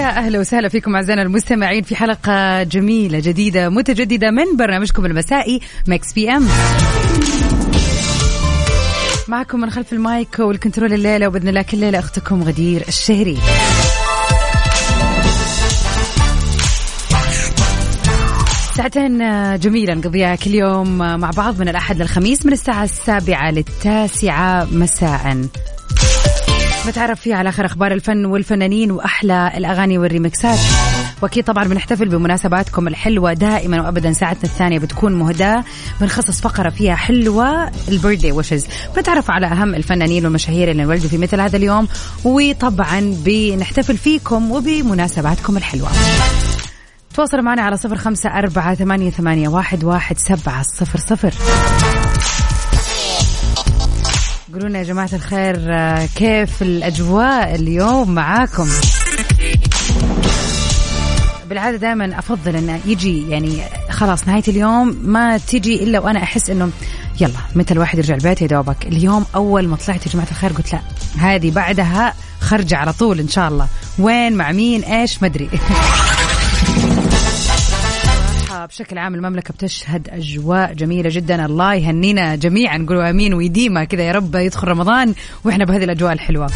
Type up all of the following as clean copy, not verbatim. أهلا وسهلا فيكم أعزائنا المستمعين في حلقة جميلة جديدة متجددة من برنامجكم المسائي ماكس بي أم، معكم من خلف المايك والكنترول الليلة وبإذن الله كل ليلة أختكم غدير الشهري. ساعتين جميلة نقضيها كل يوم مع بعض من الأحد للخميس من الساعة 7 لل 9 مساءً، بتعرف فيه على آخر أخبار الفن والفنانين وأحلى الأغاني والريمكسات، وأكيد طبعا بنحتفل بمناسباتكم الحلوة دائما وأبدا. ساعتنا الثانية بتكون مهداة، بنخصص فقرة فيها حلوة البيردي ويشز، بنتعرف على أهم الفنانين والمشاهير اللي انولدوا في مثل هذا اليوم، وطبعا بنحتفل فيكم وبمناسباتكم الحلوة. تواصلوا معنا على 0548811700. قولونا يا جماعة الخير كيف الأجواء اليوم معاكم؟ بالعادة دائما أفضل أن يجي يعني خلاص نهاية اليوم ما تيجي إلا وأنا أحس أنه يلا متى الواحد يرجع البيت يا دوبك. اليوم أول ما طلعت يا جماعة الخير قلت لا، هذه بعدها خرج على طول إن شاء الله، وين مع مين إيش مدري. بشكل عام المملكة بتشهد أجواء جميلة جدا، الله يهنينا جميعا، نقولوا أمين ويديمة كذا يا رب يدخل رمضان وإحنا بهذه الأجواء الحلوة.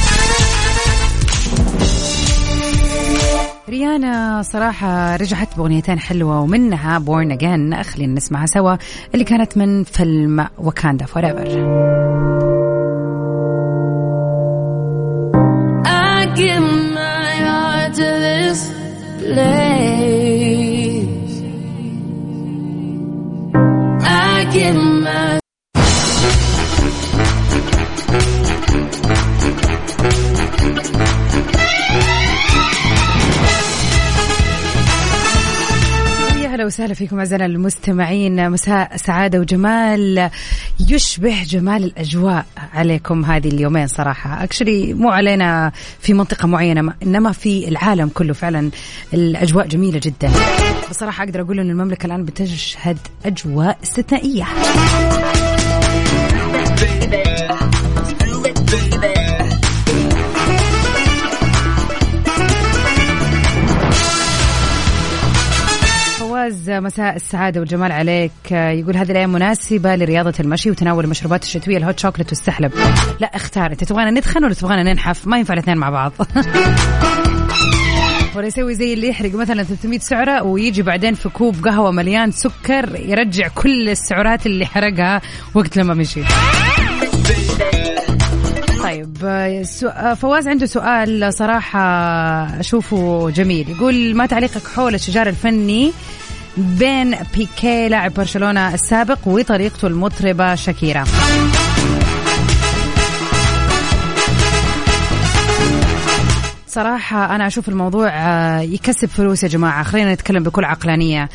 ريانا صراحة رجعت بأغنيتين حلوة ومنها Born Again، خلينا نسمعها سوا، اللي كانت من فيلم Wakanda Forever. I give my heart to this place. أهلا وسهلا فيكم أعزائنا المستمعين، مساء سعادة وجمال يشبه جمال الأجواء عليكم هذه اليومين صراحة، أكشلي مو علينا في منطقة معينة إنما في العالم كله فعلا الأجواء جميلة جدا. بصراحة أقدر أقول أن المملكة الآن بتشهد أجواء استثنائية. مساء السعادة والجمال عليك، يقول هذه الأيام مناسبة لرياضة المشي وتناول المشروبات الشتوية الهوت شوكلت والسحلب. لا اختار أنت، تبغانا ندخن ولا تبغانا ننحف؟ ما ينفع الاثنين مع بعض. ولا يسوي زي اللي يحرق مثلا 300 سعرة ويجي بعدين في كوب قهوة مليان سكر يرجع كل السعرات اللي حرقها وقت لما مشي. طيب فواز عنده سؤال صراحة أشوفه جميل، يقول ما تعليقك حول الشجار الفني بين بيكيه لاعب برشلونة السابق وطريقته المطربة شاكيرا؟ صراحة أنا أشوف الموضوع يكسب فلوس يا جماعة، خلينا نتكلم بكل عقلانية،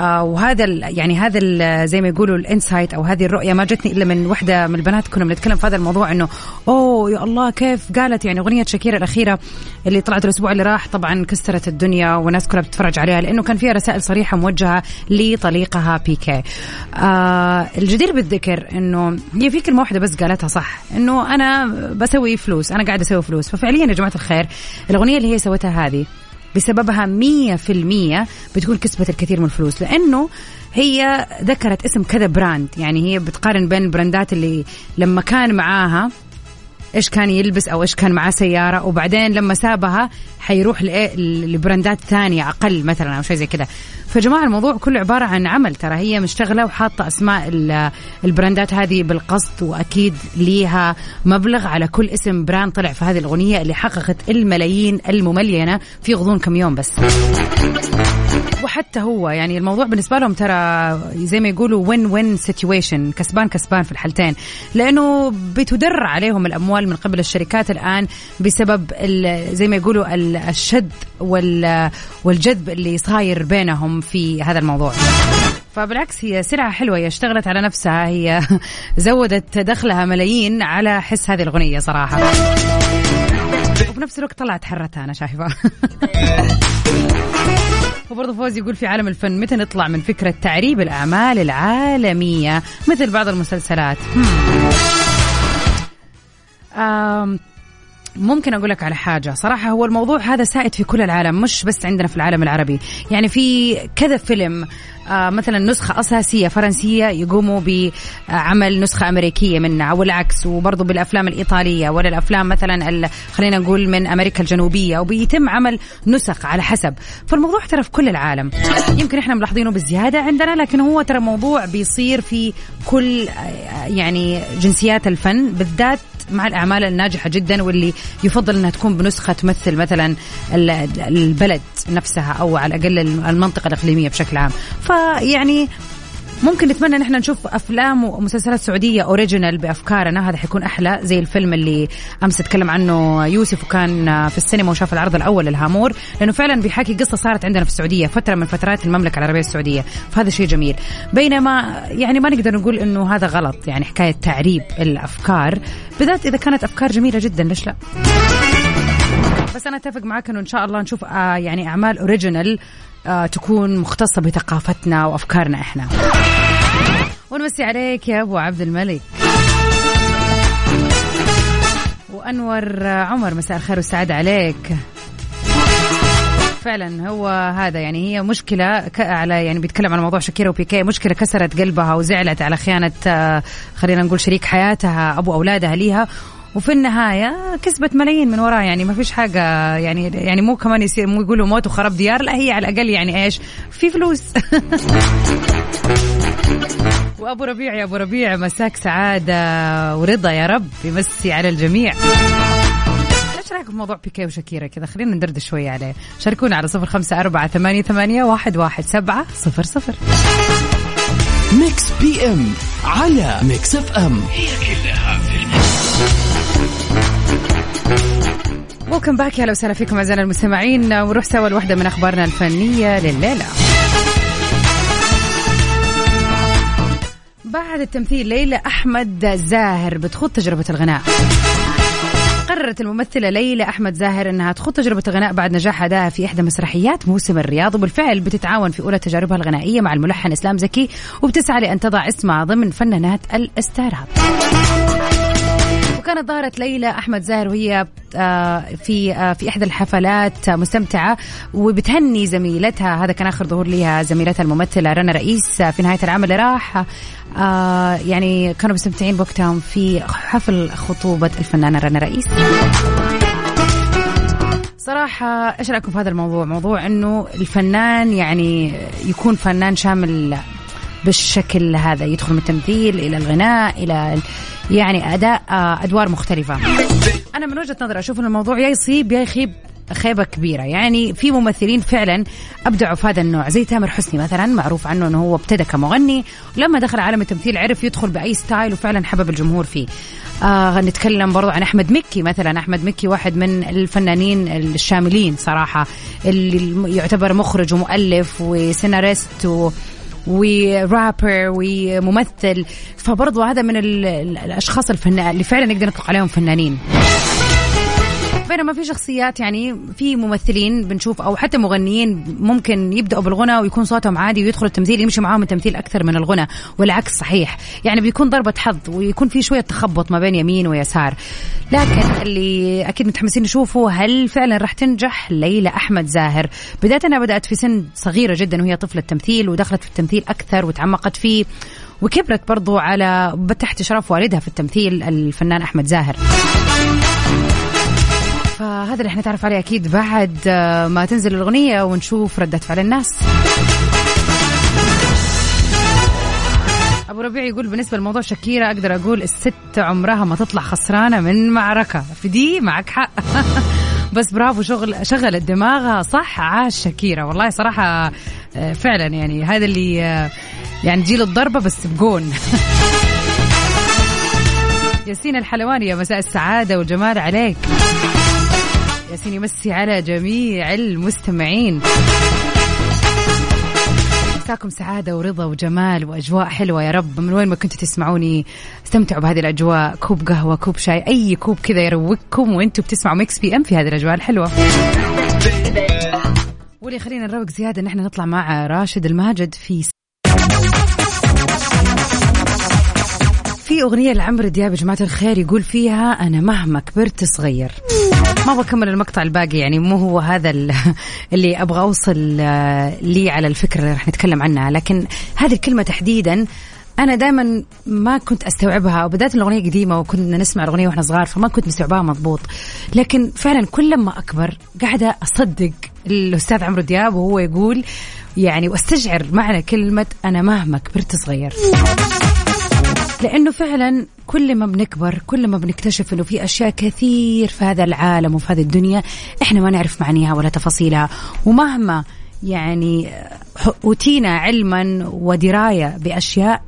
وهذا يعني هذا زي ما يقولوا الانسايت أو هذه الرؤية ما جتني إلا من واحدة من البنات، كنا بنتكلم في هذا الموضوع إنه أوه يا الله كيف قالت يعني أغنية شاكيرا الأخيرة اللي طلعت الأسبوع اللي راح، طبعا كسرت الدنيا والناس كلها بتتفرج عليها لأنه كان فيها رسائل صريحة موجهة لطليقها بيكيه. الجدير بالذكر إنه هي في كلمة واحدة بس قالتها صح، إنه أنا بسوي فلوس، أنا قاعدة أسوي فلوس. ففعليا يا جماعة الخير الأغنية اللي هي سوتها هذه بسببها 100% بتكون كسبت الكثير من الفلوس، لأنه هي ذكرت اسم كذا براند، يعني هي بتقارن بين البراندات اللي لما كان معاها إيش كان يلبس أو إيش كان معاه سيارة، وبعدين لما سابها حيروح لبراندات ثانية أقل مثلا أو شيء زي كده. فجماعة الموضوع كله عبارة عن عمل، ترى هي مشتغلة وحاطة أسماء البراندات هذه بالقصد، وأكيد ليها مبلغ على كل اسم براند طلع في هذه الأغنية اللي حققت الملايين المملينة في غضون كم يوم بس. وحتى هو يعني الموضوع بالنسبة لهم ترى زي ما يقولوا وين وين سيتويشن، كسبان كسبان في الحالتين، لأنه بتدر عليهم الأموال من قبل الشركات الآن بسبب زي ما يقولوا الشد والجذب اللي صاير بينهم في هذا الموضوع. فبالعكس هي سلعة حلوة، هي اشتغلت على نفسها، هي زودت دخلها ملايين على حس هذه الأغنية صراحة، وبنفس الوقت طلعت حرتها أنا شايفة. وبرضه فوز يقول في عالم الفن متى نطلع من فكرة تعريب الأعمال العالمية مثل بعض المسلسلات. ممكن أقول لك على حاجة صراحة، هو الموضوع هذا سائد في كل العالم، مش بس عندنا في العالم العربي، يعني في كذا فيلم مثلا نسخة أساسية فرنسية يقوموا بعمل نسخة أمريكية منها والعكس، وبرضو بالأفلام الإيطالية ولا الأفلام مثلا خلينا نقول من أمريكا الجنوبية، وبيتم عمل نسخ على حسب. فالموضوع ترى في كل العالم، يمكن إحنا ملاحظينه بالزيادة عندنا، لكن هو ترى موضوع بيصير في كل يعني جنسيات الفن، بالذات مع الأعمال الناجحة جدا واللي يفضل أنها تكون بنسخة تمثل مثلا البلد نفسها أو على الأقل المنطقة الإقليمية بشكل عام. فيعني ممكن نتمنى نحن نشوف أفلام ومسلسلات سعودية أوريجينال بأفكارنا، هذا حيكون أحلى، زي الفيلم اللي أمس تكلم عنه يوسف وكان في السينما وشاف العرض الأول للهامور، لأنه فعلا بيحكي قصة صارت عندنا في السعودية فترة من فترات المملكة العربية السعودية، فهذا شيء جميل. بينما يعني ما نقدر نقول أنه هذا غلط، يعني حكاية تعريب الأفكار بالذات إذا كانت أفكار جميلة جدا ليش لا. بس أنا أتفق معك أنه إن شاء الله نشوف يعني أعمال أوريجينال تكون مختصة بثقافتنا وأفكارنا إحنا. ونمسي عليك يا أبو عبد الملك وأنور عمر، مساء الخير والسعادة عليك. فعلا هو هذا، يعني هي مشكلة على يعني بيتكلم عن موضوع شاكيرا وبيكيه، مشكلة كسرت قلبها وزعلت على خيانة خلينا نقول شريك حياتها أبو أولادها ليها، وفي النهاية كسبت ملايين من وراه، يعني ما فيش حاجة يعني مو كمان يصير مو يقولوا موت وخرب ديار، لا هي على الأقل يعني إيش في فلوس. وأبو ربيع، يا أبو ربيع مساك سعادة ورضا يا رب يمسي على الجميع. إيش رأيك في موضوع بيكيه وشاكيرا كذا؟ خلينا ندردش شوية عليه. شاركونا على 0548811700. ميكس بي أم على ميكس اف أم، هي كلها في الميكس. ويلكم باك، يا لو سهلا فيكم أعزائنا المستمعين، ونروح سوا لوحدة من أخبارنا الفنية لليلة. بعد التمثيل ليلى أحمد زاهر بتخوض تجربة الغناء. قررت الممثلة ليلى أحمد زاهر أنها تخوض تجربة غناء بعد نجاح أدائها في إحدى مسرحيات موسم الرياض، وبالفعل بتتعاون في أولى تجاربها الغنائية مع الملحن إسلام زكي، وبتسعى لأن تضع اسمها ضمن فنانات الاستعراض. وكانت ظهرت ليلى أحمد زاهر وهي في إحدى الحفلات مستمتعة وبتهني زميلتها، هذا كان آخر ظهور لها زميلتها الممثلة رنا رئيس في نهاية العام اللي راح، يعني كانوا مستمتعين بوقتهم في حفل خطوبة الفنانة رنا رئيس. صراحة إيش رأيكم في هذا الموضوع؟ موضوع إنه الفنان يعني يكون فنان شامل بالشكل هذا، يدخل من التمثيل إلى الغناء إلى يعني أداء أدوار مختلفة. أنا من وجهة نظري أشوف أن الموضوع يا يصيب يا يخيب خيبة كبيرة، يعني في ممثلين فعلا أبدعوا في هذا النوع، زي تامر حسني مثلا، معروف عنه أنه هو ابتدى كمغني ولما دخل عالم التمثيل عرف يدخل بأي ستايل وفعلا حبب الجمهور فيه. نتكلم برضو عن أحمد مكي مثلا، أحمد مكي واحد من الفنانين الشاملين صراحة، اللي يعتبر مخرج ومؤلف وسيناريست ورابر وممثل، فبرضو هذا من الأشخاص الفنانين اللي فعلا نقدر نطلق عليهم فنانين. بينما في شخصيات يعني في ممثلين بنشوف أو حتى مغنيين ممكن يبدأوا بالغنى ويكون صوتهم عادي ويدخلوا التمثيل، يمشي معاهم التمثيل أكثر من الغنى والعكس صحيح، يعني بيكون ضربة حظ ويكون في شوية تخبط ما بين يمين ويسار. لكن اللي أكيد متحمسين نشوفه هل فعلا رح تنجح ليلى أحمد زاهر؟ بداية أنها بدأت في سن صغيرة جدا وهي طفلة تمثيل، ودخلت في التمثيل أكثر وتعمقت فيه وكبرت برضو على تحت إشراف والدها في التمثيل الفنان أحمد زاهر. فهذا اللي احنا نتعرف عليه اكيد بعد ما تنزل الاغنيه ونشوف ردة فعل الناس. ابو ربيع يقول بالنسبه لموضوع شاكيرا اقدر اقول الست عمرها ما تطلع خسرانه من معركه، في دي معك حق. بس برافو، شغلت دماغها صح، عاش شاكيرا والله صراحة فعلا، يعني هذا اللي يعني جيل الضربة بس بجون. ياسين الحلواني، يا مساء السعادة والجمال عليك ياسين، يمسي على جميع المستمعين، مساكم سعادة ورضا وجمال وأجواء حلوة يا رب. من وين ما كنتوا تسمعوني استمتعوا بهذه الأجواء، كوب قهوة كوب شاي أي كوب كذا يروقكم وانتوا بتسمعوا ميكس بي أم في هذه الأجواء الحلوة. واللي خلينا نروق زيادة نحن نطلع مع راشد الماجد في أغنية لعمرو دياب جماعة الخير يقول فيها أنا مهما كبرت صغير. ما بكمل المقطع الباقي، يعني مو هو هذا اللي أبغى أوصل لي على الفكرة اللي رح نتكلم عنها، لكن هذه الكلمة تحديدا أنا دائما ما كنت أستوعبها، وبدأت الأغنية قديمة وكنا نسمع الأغنية وإحنا صغار فما كنت مستوعبها مضبوط، لكن فعلا كل ما أكبر قاعدة أصدق الأستاذ عمرو دياب وهو يقول يعني وأستشعر معنى كلمة أنا مهما كبرت صغير، لأنه فعلا كل ما بنكبر كل ما بنكتشف أنه في أشياء كثير في هذا العالم وفي هذه الدنيا إحنا ما نعرف معانيها ولا تفاصيلها، ومهما يعني أوتينا علما ودراية بأشياء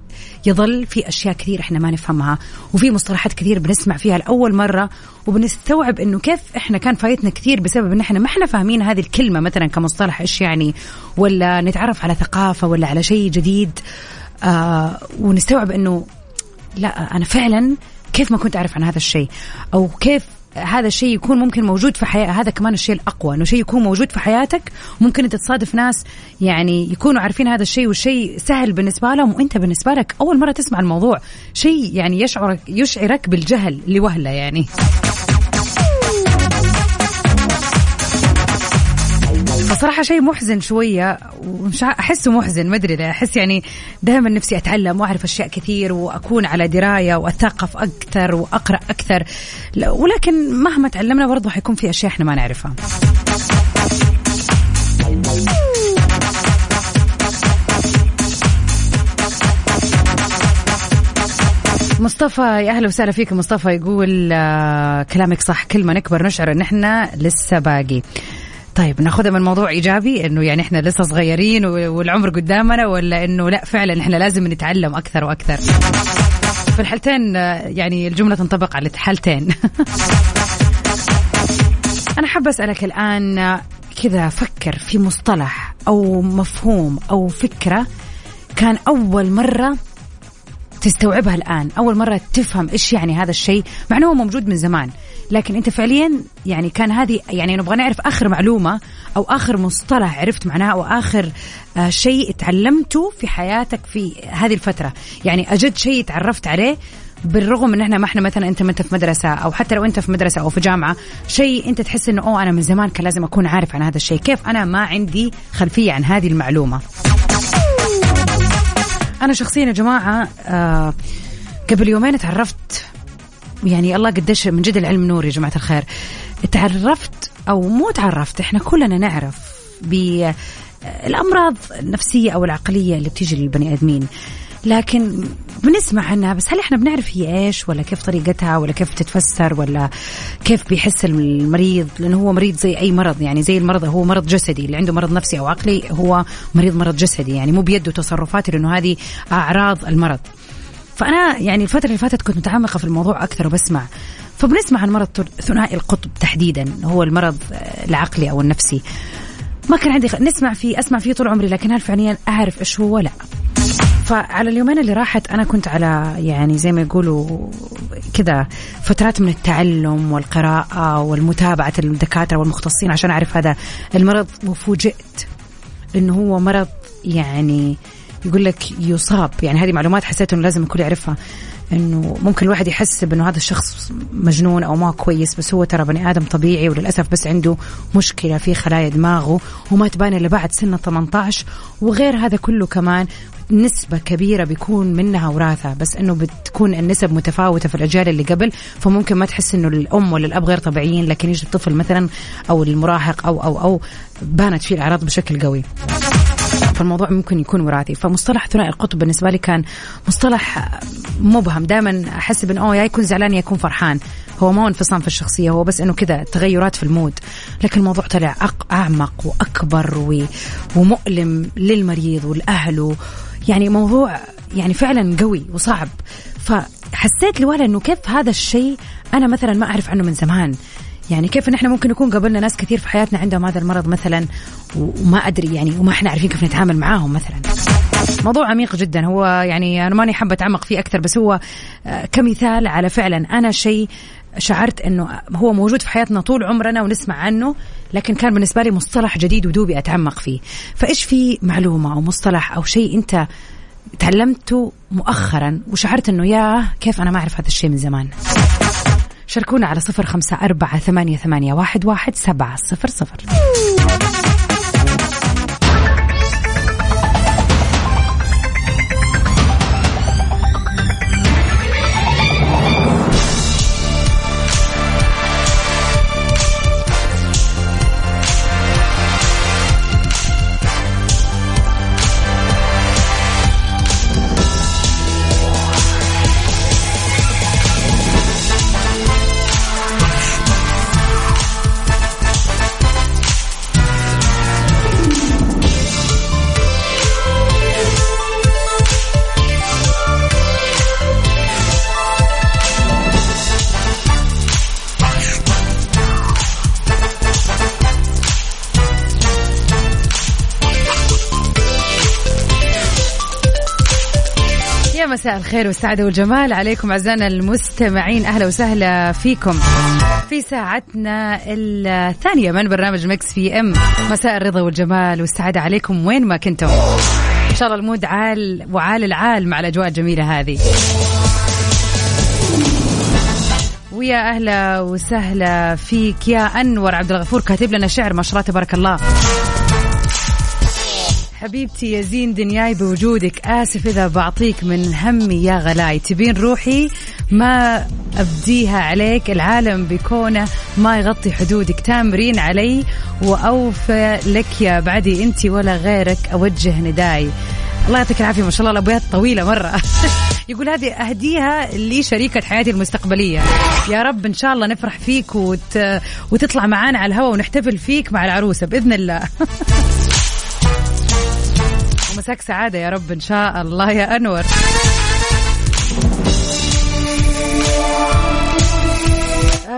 يظل في أشياء كثير إحنا ما نفهمها، وفي مصطلحات كثير بنسمع فيها لأول مرة وبنستوعب إنه كيف إحنا كان فايتنا كثير بسبب إن إحنا ما إحنا فاهمين هذه الكلمة مثلا كمصطلح إيش يعني، ولا نتعرف على ثقافة ولا على شيء جديد، ونستوعب إنه لا أنا فعلا كيف ما كنت أعرف عن هذا الشيء، أو كيف هذا الشيء يكون ممكن موجود في حياة. هذا كمان الشيء الأقوى، إنه شيء يكون موجود في حياتك، ممكن أنت تصادف ناس يعني يكونوا عارفين هذا الشيء والشيء سهل بالنسبة لهم، وأنت بالنسبة لك أول مرة تسمع الموضوع شيء يعني يشعرك بالجهل لوهلة يعني. بصراحة شيء محزن شوية، ومش أحسه محزن ما أدري ليه، أحس يعني دائما نفسي أتعلم وأعرف أشياء كثير وأكون على دراية وأثقف أكثر وأقرأ أكثر، ولكن مهما تعلمنا برضه حيكون في أشياء إحنا ما نعرفها. مصطفى، يا أهلا وسهلا فيك مصطفى، يقول كلامك صح، كل ما نكبر نشعر إن إحنا لسه باقي. طيب ناخذها من موضوع إيجابي إنه يعني إحنا لسه صغيرين والعمر قدامنا، ولا إنه لأ فعلا إحنا لازم نتعلم أكثر وأكثر؟ في الحالتين يعني الجملة تنطبق على الحالتين. أنا حابة أسألك الآن كذا، فكر في مصطلح أو مفهوم أو فكرة كان أول مرة تستوعبها الآن، أول مرة تفهم إيش يعني هذا الشيء، مع أنه هو موجود من زمان، لكن أنت فعليا يعني كان هذه يعني نبغى نعرف آخر معلومة أو آخر مصطلح عرفت معناه، أو آخر شيء تعلمته في حياتك في هذه الفترة، يعني أجد شيء تعرفت عليه بالرغم من إحنا ما إحنا مثلا أنت ما أنت في مدرسة، أو حتى لو أنت في مدرسة أو في جامعة، شيء أنت تحس إنه أنا من زمان كان لازم أكون عارف عن هذا الشيء، كيف أنا ما عندي خلفية عن هذه المعلومة. أنا شخصيا يا جماعة قبل يومين تعرفت، يعني الله قديش من جد العلم نور يا جماعة الخير، تعرفت أو مو تعرفت، إحنا كلنا نعرف بالأمراض النفسية أو العقلية اللي بتيجي للبني آدمين، لكن بنسمع عنها بس هل إحنا بنعرف هي إيش، ولا كيف طريقتها، ولا كيف تتفسر، ولا كيف بيحس المريض، لأنه هو مريض زي أي مرض، يعني زي المرض هو مرض جسدي، اللي عنده مرض نفسي أو عقلي هو مرض جسدي، يعني مو بيده تصرفاته، لأنه هذه أعراض المرض. فأنا يعني الفترة اللي فاتت كنت متعمقة في الموضوع أكثر وبسمع، فبنسمع عن مرض ثنائي القطب تحديدا، هو المرض العقلي أو النفسي، ما كان عندي نسمع فيه أسمع فيه طول عمري، لكن هل فعليا أعرف إيش هو ولا؟ فعلى اليومين اللي راحت أنا كنت على يعني زي ما يقولوا كذا فترات من التعلم والقراءة والمتابعة الدكاترة والمختصين عشان أعرف هذا المرض، وفوجئت إنه هو مرض يعني يقول لك يصاب، يعني هذه معلومات حسيت إنه لازم الكل يعرفها، إنه ممكن الواحد يحس بإنه هذا الشخص مجنون أو ما كويس، بس هو ترى بني آدم طبيعي، وللأسف بس عنده مشكلة في خلايا دماغه وما تبان إلا بعد سن 18، وغير هذا كله كمان نسبة كبيرة بيكون منها وراثة، بس إنه بتكون النسب متفاوتة في الأجيال اللي قبل، فممكن ما تحس إنه الأم ولا الأب غير طبيعيين، لكن يجي الطفل مثلا أو المراهق أو بانت فيه الأعراض بشكل قوي، فالموضوع ممكن يكون وراثي. فمصطلح ثنائي القطب بالنسبة لي كان مصطلح مبهم، دائما أحس بأن يكون زعلان يكون فرحان، هو ما هو انفصام في الشخصية، هو بس انه كذا تغيرات في المود، لكن الموضوع طلع اعمق واكبر ومؤلم للمريض والاهله، يعني موضوع يعني فعلا قوي وصعب. فحسيت لولا انه كيف هذا الشيء انا مثلا ما اعرف عنه من زمان، يعني كيف ان احنا ممكن نكون قابلنا ناس كثير في حياتنا عندهم هذا المرض مثلا وما ادري يعني، وما احنا عارفين كيف نتعامل معاهم مثلا. موضوع عميق جدا، هو يعني انا ماني حابه اتعمق فيه اكثر، بس هو كمثال على فعلا انا شيء شعرت انه هو موجود في حياتنا طول عمرنا ونسمع عنه، لكن كان بالنسبه لي مصطلح جديد ودوبي اتعمق فيه. فايش في معلومه او مصطلح او شيء انت تعلمته مؤخرا وشعرت انه يا كيف انا ما اعرف هذا الشيء من زمان؟ شاركونا على 0548811700. مساء الخير والسعادة والجمال عليكم أعزائنا المستمعين، أهلا وسهلا فيكم في ساعتنا الثانية من برنامج ميكس بي أم. مساء الرضا والجمال والسعادة عليكم وين ما كنتم، إن شاء الله المود عال وعال العال مع الأجواء الجميلة هذه. ويا أهلا وسهلا فيك يا أنور عبد الغفور، كاتب لنا شعر ما شاء الله تبارك الله. حبيبتي يا زين دنياي بوجودك، آسف إذا بعطيك من همي يا غلاي، تبين روحي ما أبديها عليك، العالم بكونه ما يغطي حدودك، تامرين علي وأوفى لك يا بعدي أنت ولا غيرك أوجه نداي. الله يعطيك العافية ما شاء الله الأبيات طويلة مرة. يقول هذه أهديها لشريكة حياتي المستقبلية، يا رب إن شاء الله نفرح فيك وتطلع معانا على الهواء ونحتفل فيك مع العروسة بإذن الله. مساك سعادة يا رب إن شاء الله يا أنور.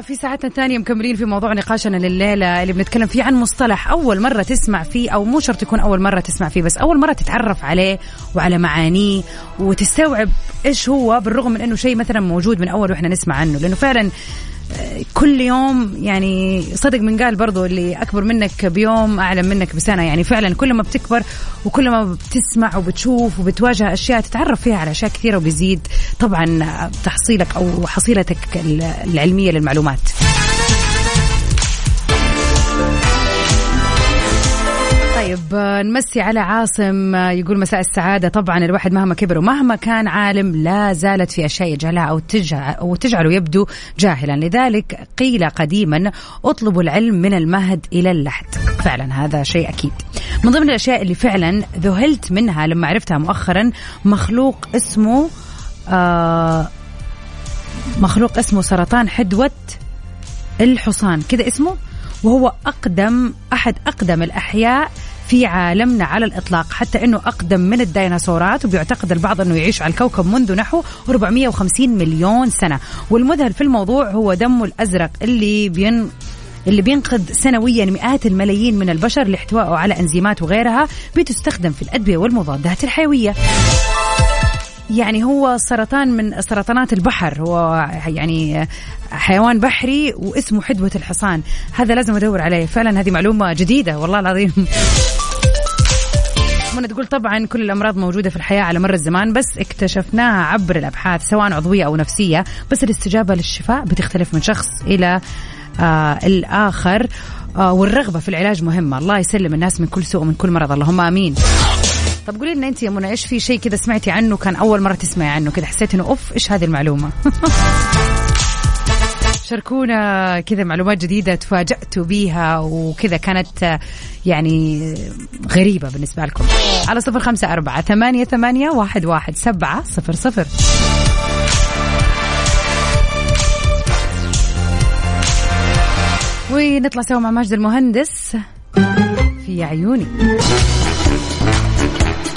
في ساعتنا الثانية مكملين في موضوع نقاشنا لليلة اللي بنتكلم فيه عن مصطلح أول مرة تسمع فيه، أو مو شرط يكون أول مرة تسمع فيه، بس أول مرة تتعرف عليه وعلى معانيه وتستوعب إيش هو، بالرغم من أنه شيء مثلا موجود من أول وإحنا نسمع عنه، لأنه فعلا كل يوم يعني صدق من قال برضو اللي أكبر منك بيوم أعلم منك بسنة، يعني فعلا كل ما بتكبر وكل ما بتسمع وبتشوف وبتواجه أشياء تتعرف فيها على أشياء كثيرة، وبيزيد طبعا تحصيلك أو حصيلتك العلمية للمعلومات. طيب نمسي على عاصم، يقول مساء السعادة، طبعا الواحد مهما كبر ومهما كان عالم لا زالت في أشياء يجهلها أو تجعله يبدو جاهلا، لذلك قيل قديما أطلب العلم من المهد إلى اللحد. فعلا هذا شيء أكيد. من ضمن الأشياء اللي فعلا ذهلت منها لما عرفتها مؤخرا مخلوق اسمه سرطان حدوة الحصان، كذا اسمه، وهو أحد أقدم الأحياء في عالمنا على الإطلاق، حتى أنه أقدم من الديناصورات، وبيعتقد البعض أنه يعيش على الكوكب منذ نحو 450 مليون سنة. والمذهل في الموضوع هو دمه الأزرق اللي بينقذ سنويا مئات الملايين من البشر لاحتوائه على أنزيمات وغيرها بتستخدم في الأدوية والمضادات الحيوية. يعني هو سرطان من سرطانات البحر، هو يعني حيوان بحري واسمه حدوة الحصان. هذا لازم أدور عليه، فعلا هذه معلومة جديدة والله العظيم. منى تقول طبعا كل الأمراض موجودة في الحياة على مر الزمان، بس اكتشفناها عبر الأبحاث سواء عضوية أو نفسية، بس الاستجابة للشفاء بتختلف من شخص إلى الآخر، والرغبة في العلاج مهمة. الله يسلم الناس من كل سوء ومن كل مرض، اللهم آمين. طب قولي لنا انت يا منى ايش في شيء كذا سمعتي عنه كان اول مره تسمعي عنه كذا حسيت انه اوف ايش هذه المعلومه؟ شاركونا كذا معلومات جديده تفاجأتوا بيها وكذا كانت يعني غريبه بالنسبه لكم على 0548811700. ونطلع سوا مع ماجد المهندس في عيوني.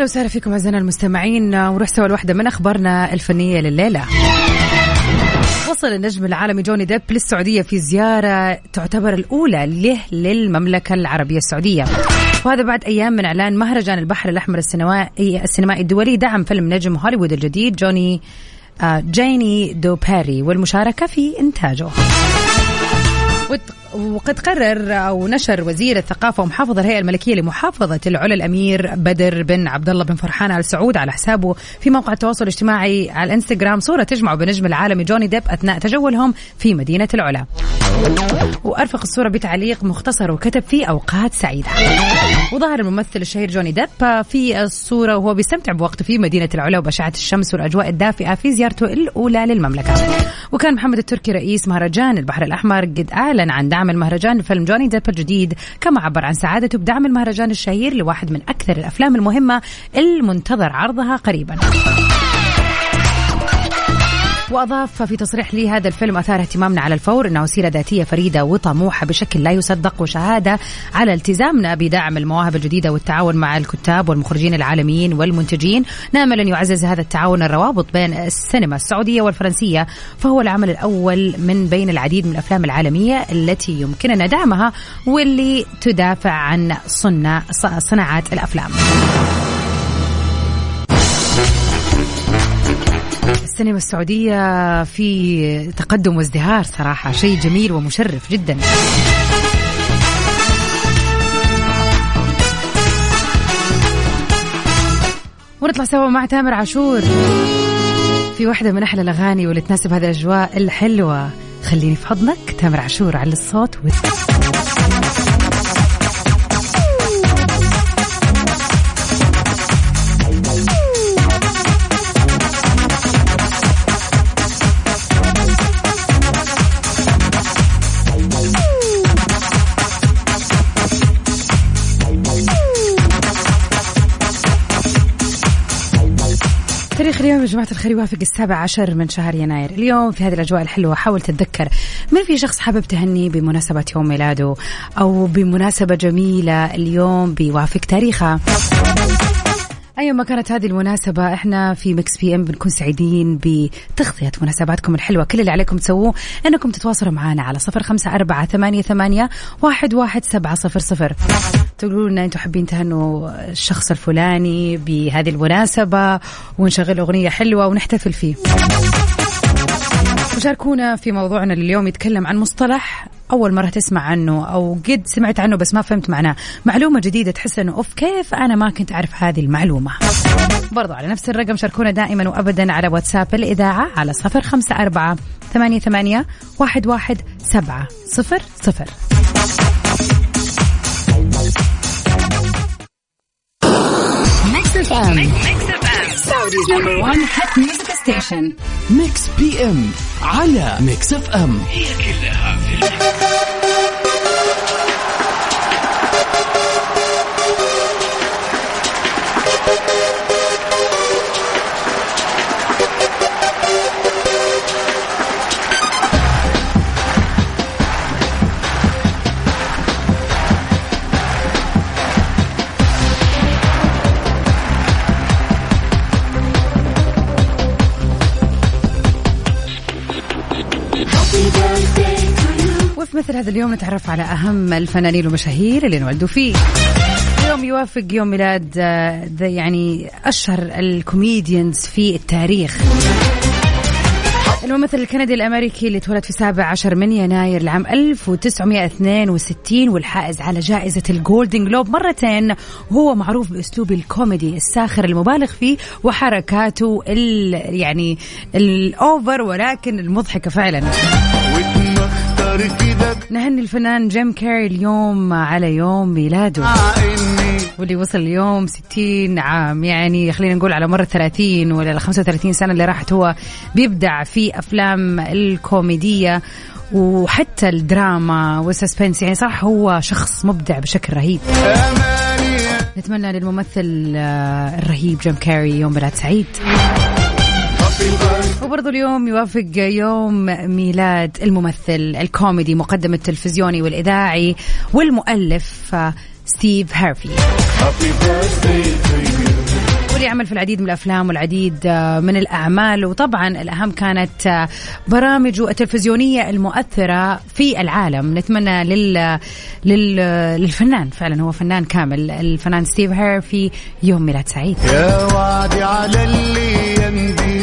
أهلا وسهلا فيكم أعزائنا المستمعين، ونروح سوا لوحدة من أخبارنا الفنية لليلة. وصل النجم العالمي جوني ديب للسعودية في زيارة تعتبر الأولى له للمملكة العربية السعودية، وهذا بعد أيام من إعلان مهرجان البحر الأحمر السينمائي الدولي دعم فيلم نجم هوليوود الجديد جيني دوباري والمشاركة في إنتاجه. وقد قرر أو نشر وزير الثقافة ومحافظ الهيئة الملكية لمحافظة العلا الأمير بدر بن عبد الله بن فرحان آل سعود على حسابه في موقع التواصل الاجتماعي على الانستغرام صورة تجمع بنجم العالمي جوني ديب أثناء تجولهم في مدينة العلا، وأرفق الصورة بتعليق مختصر وكتب فيه أوقات سعيدة. وظهر الممثل الشهير جوني ديب في الصورة وهو بيستمتع بوقته في مدينة العلا وبأشعة الشمس والأجواء الدافئة في زيارته الأولى للمملكة. وكان محمد التركي رئيس مهرجان البحر الأحمر قد أعلن عن دعم المهرجان لفيلم جوني ديب الجديد، كما عبر عن سعادته بدعم المهرجان الشهير لواحد من أكثر الأفلام المهمة المنتظر عرضها قريبا. وأضاف في تصريح لي: هذا الفيلم أثار اهتمامنا على الفور، إنه وسيلة ذاتية فريدة وطموحة بشكل لا يصدق، وشهادة على التزامنا بدعم المواهب الجديدة والتعاون مع الكتاب والمخرجين العالميين والمنتجين. نأمل أن يعزز هذا التعاون الروابط بين السينما السعودية والفرنسية، فهو العمل الأول من بين العديد من الأفلام العالمية التي يمكننا دعمها واللي تدافع عن صناعة الأفلام. السينما السعودية في تقدم وازدهار، صراحة شيء جميل ومشرف جدا. ونطلع سوا مع تامر عاشور في واحدة من أحلى الأغاني واللي تناسب هذه الأجواء الحلوة، خليني في حضنك. تامر عاشور على الصوت اليوم يا جماعة الخير يوافق 17 من شهر يناير. اليوم في هذه الأجواء الحلوة حاول تتذكر من في شخص حابب تهني بمناسبة يوم ميلاده أو بمناسبة جميلة اليوم بيوافق تاريخها. أيما كانت هذه المناسبة، إحنا في ميكس بي أم بنكون سعيدين بتغطية مناسباتكم الحلوة. كل اللي عليكم تسووه أنكم تتواصلوا معنا على 0548811700، تقولون إن أنتوا حابين تهنوا الشخص الفلاني بهذه المناسبة ونشغل أغنية حلوة ونحتفل فيه. وشاركونا في موضوعنا لليوم، يتكلم عن مصطلح أول مرة تسمع عنه أو قد سمعت عنه بس ما فهمت معناه، معلومة جديدة تحس أنه أوف كيف أنا ما كنت أعرف هذه المعلومة. برضو على نفس الرقم شاركونا دائما وأبدا على واتساب الإذاعة على 0548811700. ميكس بي أم على ميكس اف ام، هي كلها في الميكس. مثل هذا اليوم نتعرف على أهم الفنانين والمشاهير اللي انولدوا فيه. اليوم يوافق يوم ميلاد يعني أشهر الكوميديانز في التاريخ، الممثل الكندي الأمريكي اللي تولد في 17 من يناير العام 1962 والحائز على جائزة الجولدن جلوب مرتين، هو معروف بأسلوبه الكوميدي الساخر المبالغ فيه وحركاته يعني الأوفر ولكن المضحكة فعلا. نهني الفنان جيم كاري اليوم على يوم ميلاده واللي وصل اليوم 60 عام، يعني خلينا نقول على مر 30 ولا 35 سنة اللي راحت هو بيبدع في أفلام الكوميدية وحتى الدراما والسسبنس، يعني صراحة هو شخص مبدع بشكل رهيب. نتمنى للممثل الرهيب جيم كاري يوم ميلاد سعيد. وبرضه اليوم يوافق يوم ميلاد الممثل الكوميدي مقدم التلفزيوني والإذاعي والمؤلف ستيف هارفي، واللي عمل في العديد من الأفلام والعديد من الأعمال، وطبعا الأهم كانت برامجه التلفزيونية المؤثرة في العالم. نتمنى للفنان، فعلا هو فنان كامل، الفنان ستيف هارفي يوم ميلاد سعيد. يا وعدي على اللي يندي.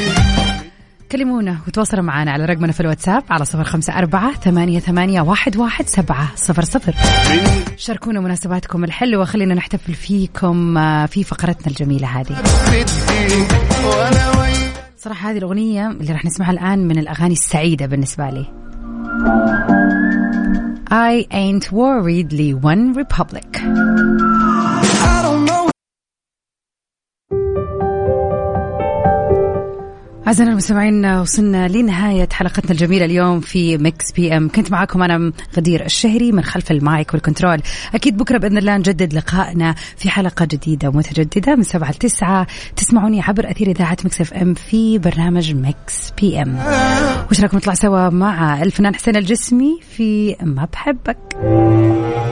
كلمونا وتواصلوا معنا على رقمنا في الواتساب على 0548811700. شاركونا مناسباتكم الحلوة، خلينا نحتفل فيكم في فقرتنا الجميلة هذه. صراحة هذه الأغنية اللي راح نسمعها الآن من الأغاني السعيدة بالنسبة لي. I ain't worried لي One Republic. أعزائنا المستمعين، وصلنا لنهاية حلقتنا الجميلة اليوم في ميكس بي أم. كنت معاكم أنا غدير الشهري من خلف المايك والكنترول. أكيد بكرة بإذن الله نجدد لقائنا في حلقة جديدة ومتجددة من 7-9. تسمعوني عبر أثير إذاعة ميكس اف أم في برنامج ميكس بي أم. وش رأيكم نطلع سوا مع الفنان حسين الجسمي في ما بحبك؟